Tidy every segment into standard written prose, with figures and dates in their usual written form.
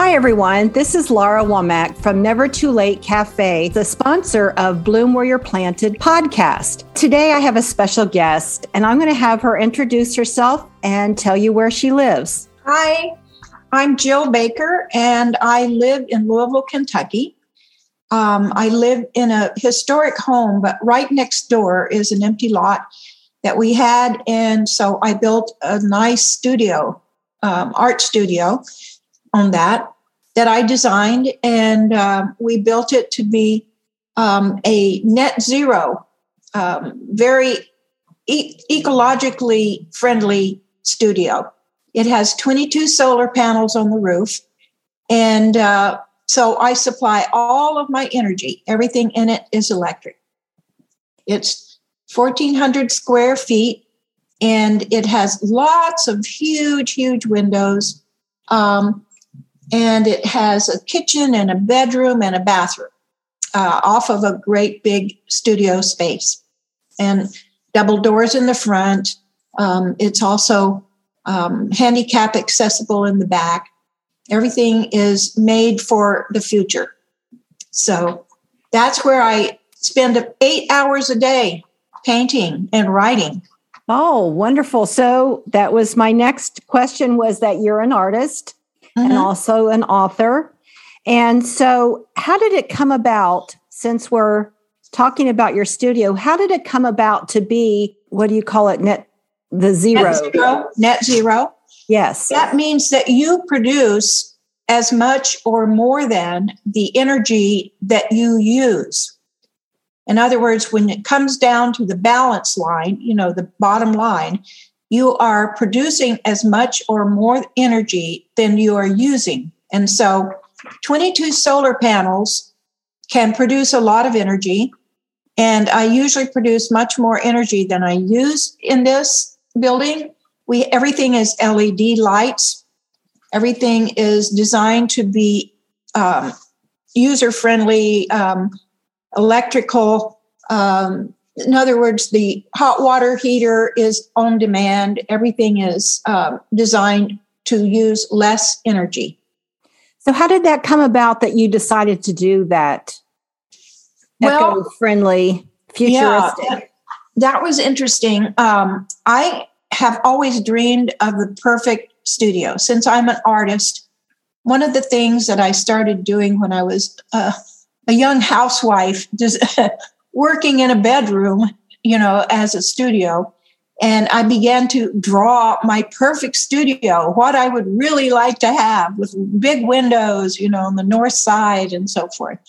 Hi, everyone. This is Laura Womack from Never Too Late Cafe, the sponsor of Bloom Where You're Planted podcast. Today, I have a special guest, and I'm going to have her introduce herself and tell you where she lives. Hi, I'm Jill Baker, and I live in Louisville, Kentucky. I live in a historic home, but right next door is an empty lot that we had, and so I built a nice studio, art studio, on that I designed, and we built it to be a net zero, very ecologically friendly studio. It has 22 solar panels on the roof, and so I supply all of my energy. Everything in it is electric. It's 1,400 square feet, and it has lots of huge windows. And it has a kitchen and a bedroom and a bathroom off of a great big studio space, and double doors in the front. It's also handicap accessible in the back. Everything is made for the future. So that's where I spend 8 hours a day painting and writing. Oh, wonderful. So that was my next question, was that you're an artist. Mm-hmm. And also an author. And so how did it come about, since we're talking about your studio, how did it come about to be, what do you call it, net zero? Yes. That means that you produce as much or more than the energy that you use. In other words, when it comes down to the balance line, you know, the bottom line, you are producing as much or more energy than you are using. And so 22 solar panels can produce a lot of energy. And I usually produce much more energy than I use in this building. Everything is LED lights. Everything is designed to be user-friendly, electrical. In other words, the hot water heater is on demand. Everything is designed to use less energy. So how did that come about that you decided to do that? Well, eco-friendly, futuristic. Yeah, that was interesting. I have always dreamed of the perfect studio. Since I'm an artist, one of the things that I started doing when I was a young housewife, working in a bedroom, you know, as a studio. And I began to draw my perfect studio, what I would really like to have, with big windows, you know, on the north side and so forth.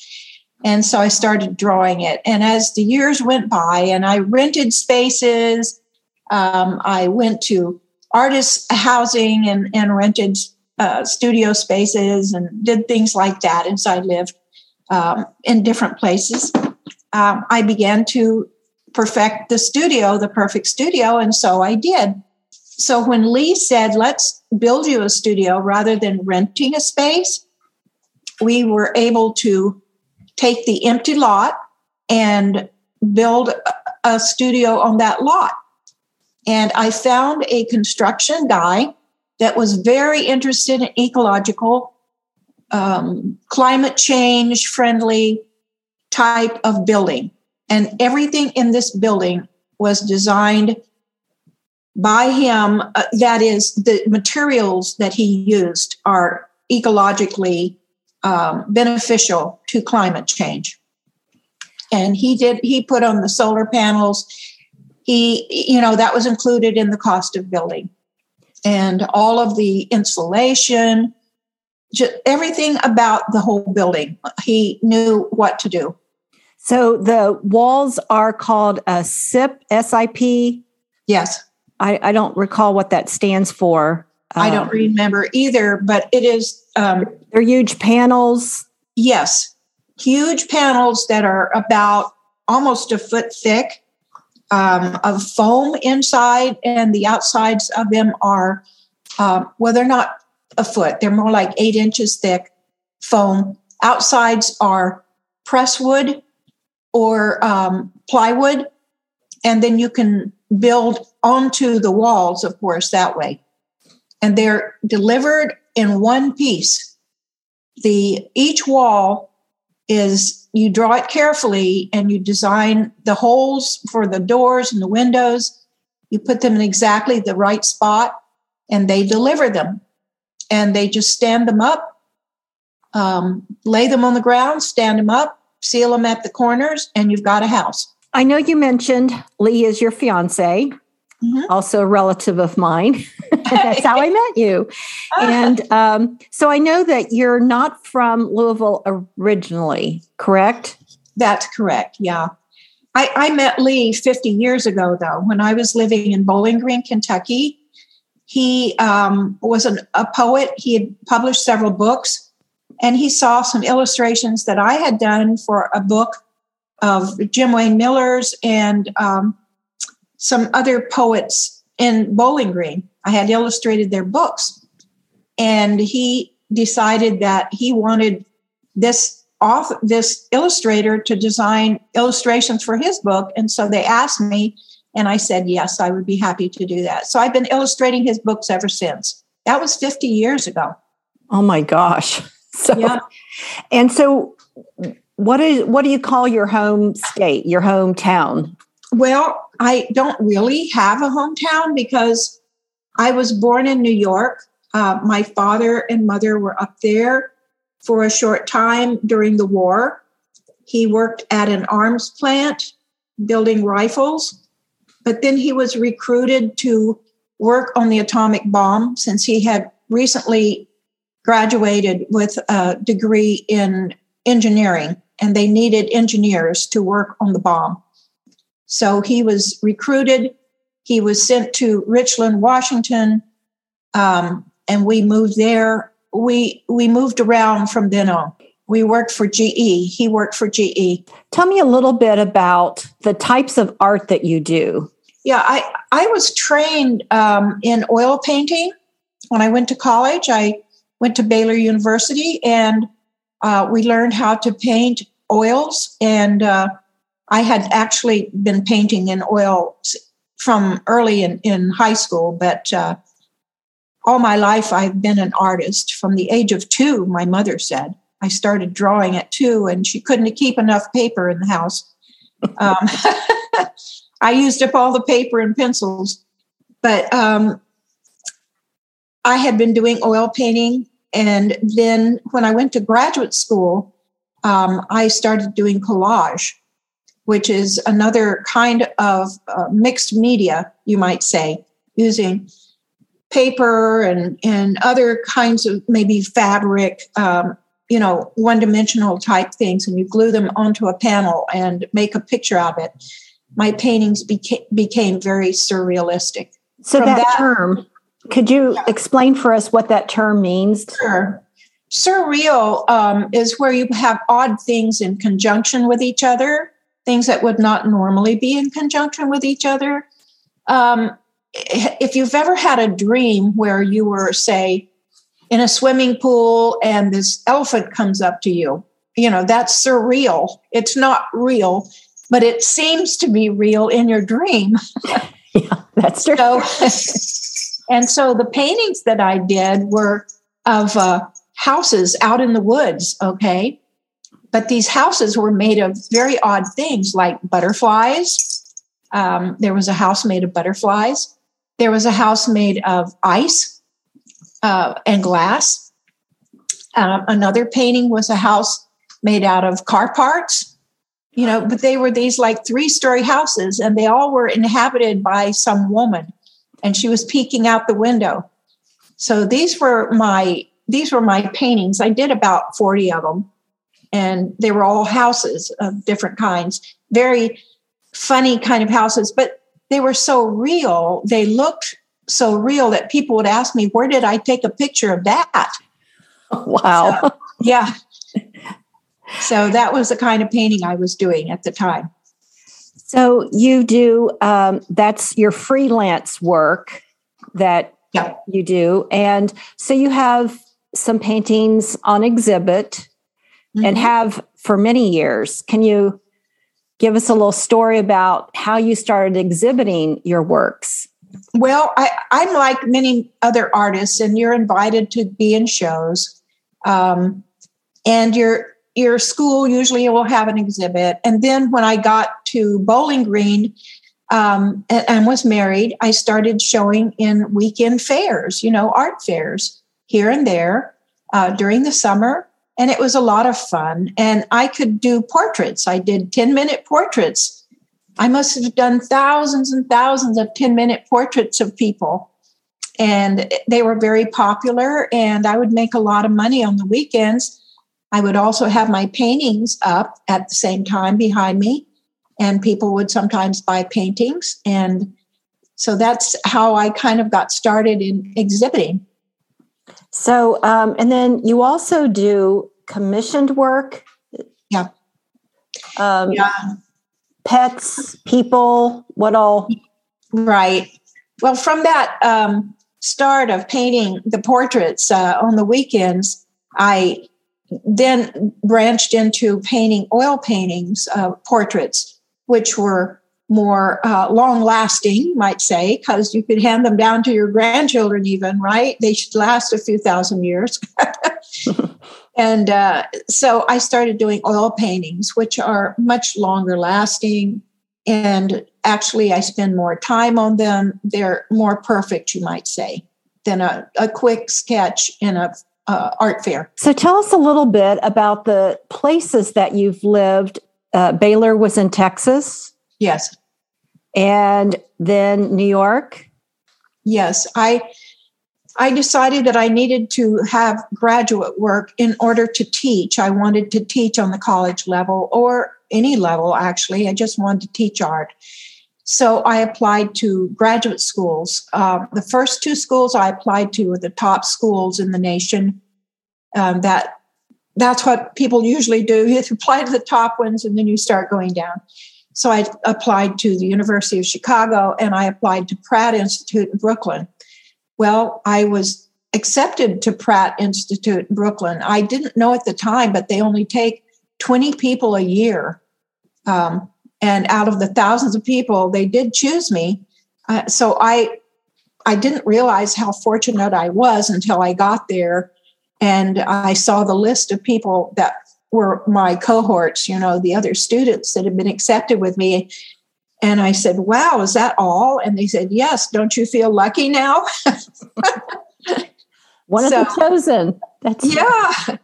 And so I started drawing it. And as the years went by, and I rented spaces, I went to artist housing and rented studio spaces and did things like that. And so I lived in different places. I began to perfect the studio, the perfect studio, and so I did. So when Lee said, let's build you a studio rather than renting a space, we were able to take the empty lot and build a studio on that lot. And I found a construction guy that was very interested in ecological, climate change friendly type of building, and everything in this building was designed by him. That is, the materials that he used are ecologically beneficial to climate change. And he put on the solar panels. He, you know, that was included in the cost of building, and all of the insulation, just everything about the whole building. He knew what to do. So the walls are called a SIP, S-I-P? Yes. I don't recall what that stands for. I don't remember either, but it is... they're huge panels? Yes. Huge panels that are about almost a foot thick, of foam inside, and the outsides of them are, well, they're not a foot. They're more like 8 inches thick foam. Outsides are presswood or plywood, and then you can build onto the walls, of course, that way. And they're delivered in one piece. Each wall is, you draw it carefully and you design the holes for the doors and the windows. You put them in exactly the right spot and they deliver them. And they just stand them up, lay them on the ground, stand them up, seal them at the corners, and you've got a house. I know you mentioned Lee is your fiance, mm-hmm. also a relative of mine. That's how I met you. And so I know that you're not from Louisville originally, correct? That's correct, yeah. I met Lee 50 years ago, though, when I was living in Bowling Green, Kentucky. He was a poet. He had published several books, and he saw some illustrations that I had done for a book of Jim Wayne Miller's and some other poets in Bowling Green. I had illustrated their books, and he decided that he wanted this illustrator to design illustrations for his book, and so they asked me. And I said, yes, I would be happy to do that. So I've been illustrating his books ever since. That was 50 years ago. Oh, my gosh. So, yeah. And so what do you call your home state, your hometown? Well, I don't really have a hometown because I was born in New York. My father and mother were up there for a short time during the war. He worked at an arms plant building rifles. But then he was recruited to work on the atomic bomb since he had recently graduated with a degree in engineering, and they needed engineers to work on the bomb. So he was recruited. He was sent to Richland, Washington, and we moved there. We moved around from then on. We worked for GE. He worked for GE. Tell me a little bit about the types of art that you do. Yeah, I was trained in oil painting when I went to college. I went to Baylor University, and we learned how to paint oils. And I had actually been painting in oil from early in high school, but all my life I've been an artist. From the age of 2, my mother said. I started drawing at 2, and she couldn't keep enough paper in the house. I used up all the paper and pencils, but I had been doing oil painting. And then when I went to graduate school, I started doing collage, which is another kind of mixed media, you might say, using paper and other kinds of maybe fabric, one-dimensional type things, and you glue them onto a panel and make a picture of it. My paintings became very surrealistic. So that term, could you explain for us what that term means? Sure. Surreal is where you have odd things in conjunction with each other, things that would not normally be in conjunction with each other. If you've ever had a dream where you were, say, in a swimming pool and this elephant comes up to you, that's surreal. It's not real, but it seems to be real in your dream. Yeah, that's true. So the paintings that I did were of houses out in the woods, okay? But these houses were made of very odd things like butterflies. There was a house made of butterflies. There was a house made of ice. And glass. Another painting was a house made out of car parts, but they were these like 3-story houses, and they all were inhabited by some woman, and she was peeking out the window. So these were my paintings. I did about 40 of them, and they were all houses of different kinds, very funny kind of houses, but they were so real. They looked so real that people would ask me, where did I take a picture of that? Wow. So, yeah. So that was the kind of painting I was doing at the time. So you do, that's your freelance work that you do. And so you have some paintings on exhibit, mm-hmm. and have for many years. Can you give us a little story about how you started exhibiting your works? Well, I'm like many other artists, and you're invited to be in shows. And your school usually will have an exhibit. And then when I got to Bowling Green and was married, I started showing in weekend fairs, art fairs here and there during the summer. And it was a lot of fun. And I could do portraits. I did 10-minute portraits. I must have done thousands and thousands of 10-minute portraits of people. And they were very popular. And I would make a lot of money on the weekends. I would also have my paintings up at the same time behind me. And people would sometimes buy paintings. And so that's how I kind of got started in exhibiting. So, and then you also do commissioned work. Yeah. Pets, people, what all? Right. Well, from that start of painting the portraits on the weekends, I then branched into painting oil paintings, portraits, which were more long-lasting, might say, because you could hand them down to your grandchildren even, right? They should last a few thousand years. And so I started doing oil paintings, which are much longer lasting. And actually, I spend more time on them. They're more perfect, you might say, than a quick sketch in a art fair. So tell us a little bit about the places that you've lived. Baylor was in Texas. Yes. And then New York? Yes. I decided that I needed to have graduate work in order to teach. I wanted to teach on the college level or any level, actually. I just wanted to teach art. So I applied to graduate schools. The first two schools I applied to were the top schools in the nation. That's what people usually do. You apply to the top ones and then you start going down. So I applied to the University of Chicago and I applied to Pratt Institute in Brooklyn. Well, I was accepted to Pratt Institute in Brooklyn. I didn't know at the time, but they only take 20 people a year. And out of the thousands of people, they did choose me. So I didn't realize how fortunate I was until I got there. And I saw the list of people that were my cohorts, the other students that had been accepted with me. And I said, wow, is that all? And they said, yes, don't you feel lucky now? One of the chosen. That's yeah.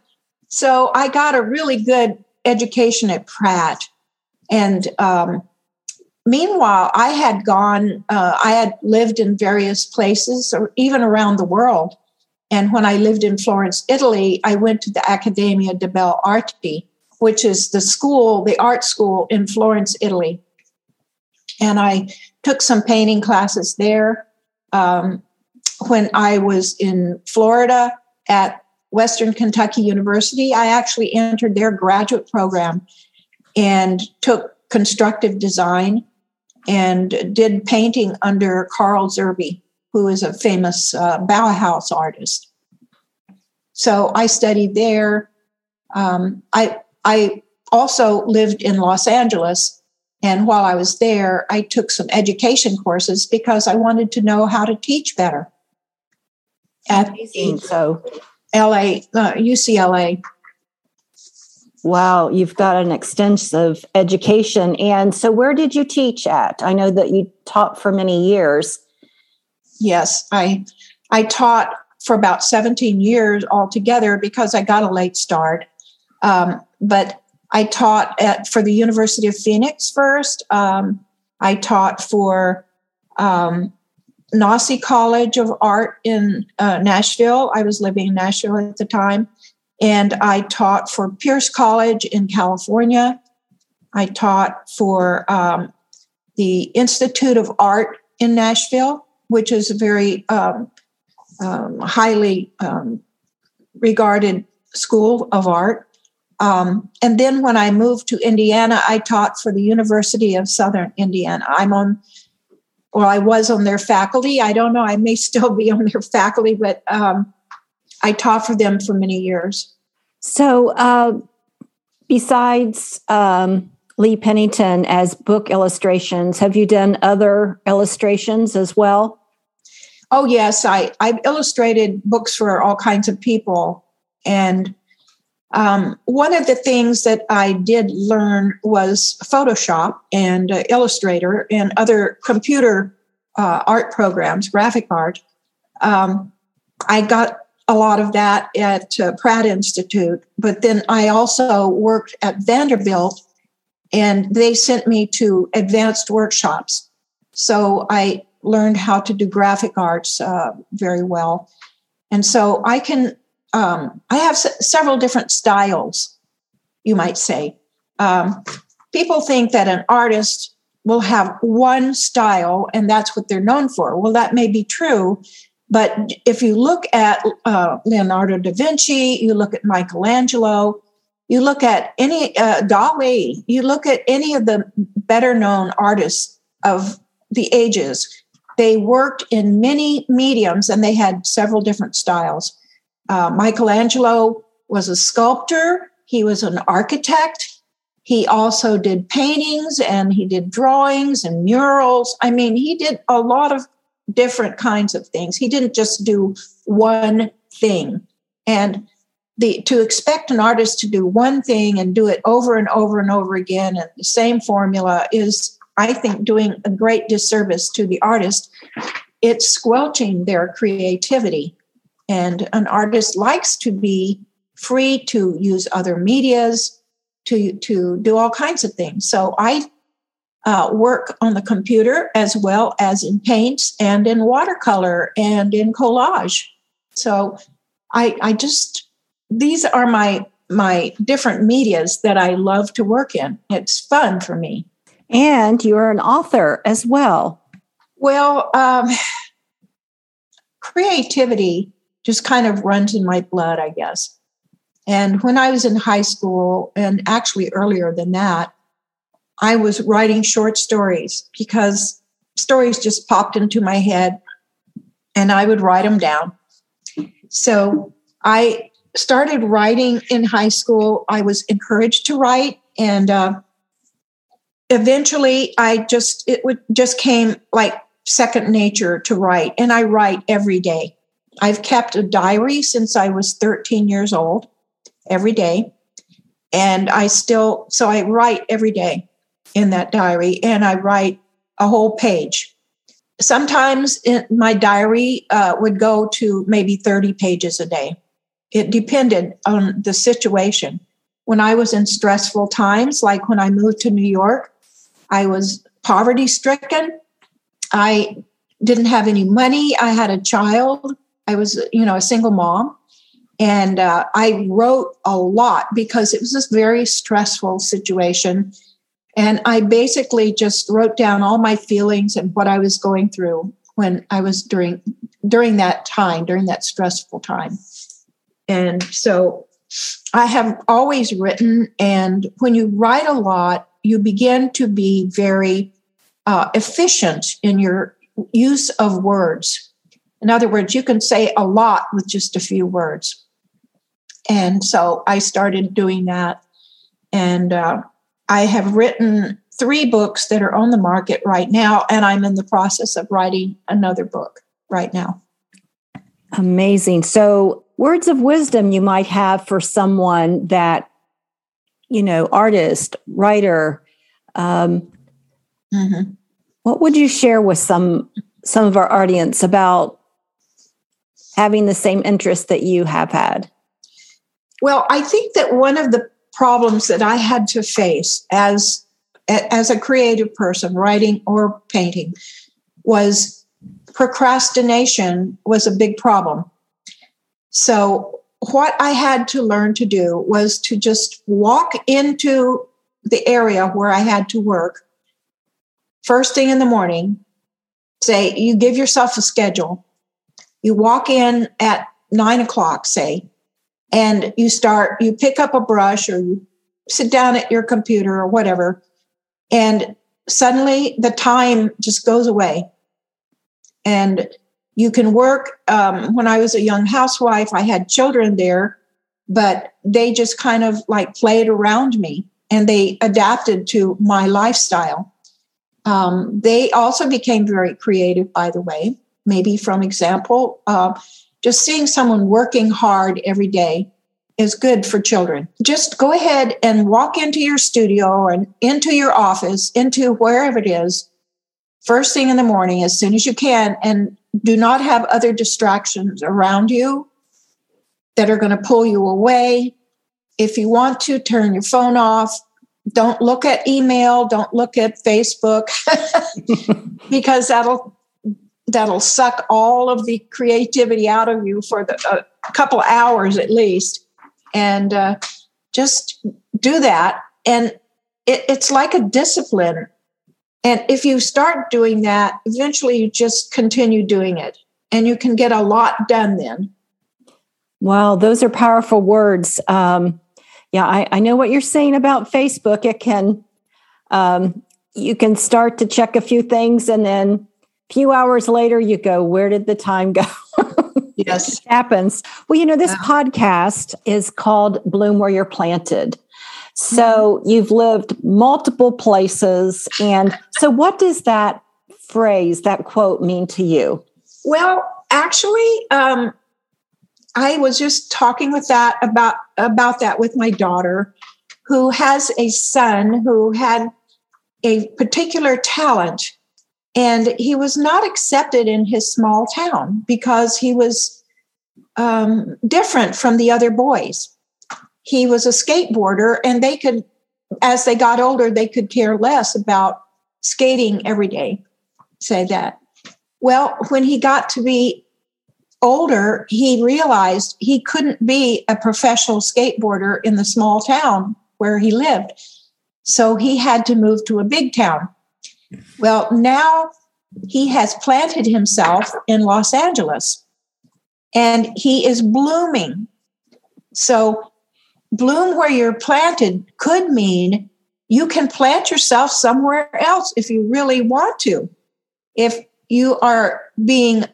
So I got a really good education at Pratt. And meanwhile, I had lived in various places or even around the world. And when I lived in Florence, Italy, I went to the Accademia di Belle Arti, which is the art school in Florence, Italy. And I took some painting classes there. When I was in Florida at Western Kentucky University, I actually entered their graduate program and took constructive design and did painting under Carl Zerbe, who is a famous Bauhaus artist. So I studied there. I also lived in Los Angeles. And while I was there, I took some education courses because I wanted to know how to teach better at UCLA. Wow, you've got an extensive education. And so where did you teach at? I know that you taught for many years. Yes, I taught for about 17 years altogether because I got a late start. But I taught for the University of Phoenix first. I taught for Nossi College of Art in Nashville. I was living in Nashville at the time. And I taught for Pierce College in California. I taught for the Institute of Art in Nashville, which is a very highly regarded school of art. And then when I moved to Indiana, I taught for the University of Southern Indiana. I was on their faculty. I don't know, I may still be on their faculty, but I taught for them for many years. So besides Lee Pennington as book illustrations, have you done other illustrations as well? Oh, yes. I've illustrated books for all kinds of people. And One of the things that I did learn was Photoshop and Illustrator and other computer art programs, graphic art. I got a lot of that at Pratt Institute, but then I also worked at Vanderbilt, and they sent me to advanced workshops. So I learned how to do graphic arts very well. And so I can... I have several different styles, you might say. People think that an artist will have one style and that's what they're known for. Well, that may be true, but if you look at Leonardo da Vinci, you look at Michelangelo, you look at any Dali, you look at any of the better known artists of the ages, they worked in many mediums and they had several different styles. Michelangelo was a sculptor. He was an architect. He also did paintings and he did drawings and murals. I mean, he did a lot of different kinds of things. He didn't just do one thing. And to expect an artist to do one thing and do it over and over and over again and the same formula is, I think, doing a great disservice to the artist. It's squelching their creativity. And an artist likes to be free to use other medias, to do all kinds of things. So I work on the computer as well as in paints and in watercolor and in collage. So I just, these are my different medias that I love to work in. It's fun for me. And you're an author as well. Well, creativity just kind of runs in my blood, I guess. And when I was in high school, and actually earlier than that, I was writing short stories because stories just popped into my head and I would write them down. So I started writing in high school. I was encouraged to write, and eventually it just came like second nature to write, and I write every day. I've kept a diary since I was 13 years old, every day. And so I write every day in that diary, and I write a whole page. Sometimes my diary would go to maybe 30 pages a day. It depended on the situation. When I was in stressful times, like when I moved to New York, I was poverty-stricken. I didn't have any money. I had a child. I was, a single mom, and I wrote a lot because it was this very stressful situation. And I basically just wrote down all my feelings and what I was going through when I was during that stressful time. And so I have always written. And when you write a lot, you begin to be very efficient in your use of words. In other words, you can say a lot with just a few words. And so I started doing that. And I have written 3 books that are on the market right now, and I'm in the process of writing another book right now. Amazing. So words of wisdom you might have for someone that, artist, writer, what would you share with some of our audience about having the same interest that you have had? Well, I think that one of the problems that I had to face as a creative person, writing or painting, was procrastination was a big problem. So what I had to learn to do was to just walk into the area where I had to work first thing in the morning, say, you give yourself a schedule. You walk in at 9:00, say, and you pick up a brush or you sit down at your computer or whatever, and suddenly the time just goes away. And you can work. When I was a young housewife, I had children there, but they just kind of like played around me and they adapted to my lifestyle. They also became very creative, by the way. Maybe from example, just seeing someone working hard every day is good for children. Just go ahead and walk into your studio and into your office, into wherever it is, first thing in the morning as soon as you can, and do not have other distractions around you that are going to pull you away. If you want to, turn your phone off. Don't look at email. Don't look at Facebook because that'll suck all of the creativity out of you for a couple hours at least. And just do that. And it's like a discipline. And if you start doing that, eventually you just continue doing it. And you can get a lot done then. Wow, those are powerful words. Yeah, I know what you're saying about Facebook. It can, you can start to check a few things and then a few hours later you go, where did the time go? Yes. It happens. Well, you know, this podcast is called Bloom Where You're Planted. So you've lived multiple places. And so what does that phrase, that quote mean to you? Well, actually, I was just talking with that about that with my daughter, who has a son who had a particular talent, and he was not accepted in his small town because he was different from the other boys. He was a skateboarder, and they could, as they got older, they could care less about skating every day, say that. Well, when he got to be older, he realized he couldn't be a professional skateboarder in the small town where he lived. So he had to move to a big town. Well, now he has planted himself in Los Angeles and he is blooming. So bloom where you're planted could mean you can plant yourself somewhere else if you really want to. If you are being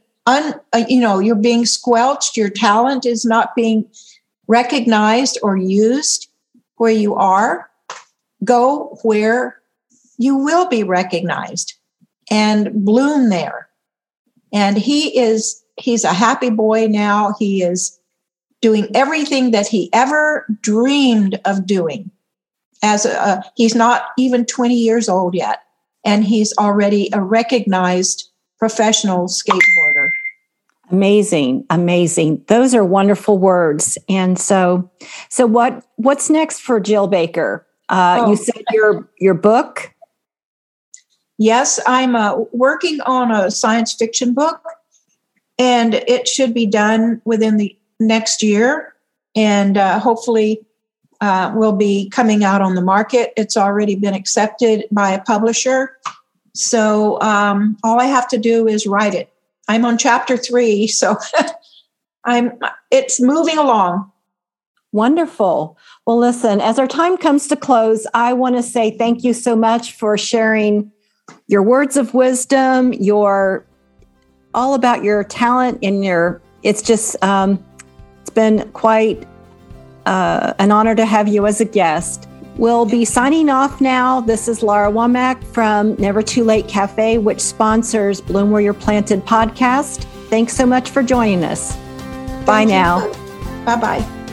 you're being squelched, your talent is not being recognized or used where you are, go where you will be recognized and bloom there. And he's a happy boy now. He is doing everything that he ever dreamed of doing. He's not even 20 years old yet, and he's already a recognized professional skateboarder. Amazing. Those are wonderful words. And so what's next for Jill Baker? You said your book? Yes, I'm working on a science fiction book, and it should be done within the next year, and hopefully will be coming out on the market. It's already been accepted by a publisher. So all I have to do is write it. I'm on chapter 3, so it's moving along. Wonderful. Well, listen, as our time comes to close, I want to say thank you so much for sharing your words of wisdom, all about your talent and it's just, it's been quite an honor to have you as a guest. We'll be signing off now. This is Laura Womack from Never Too Late Cafe, which sponsors Bloom Where You're Planted podcast. Thanks so much for joining us. Bye now. Bye-bye.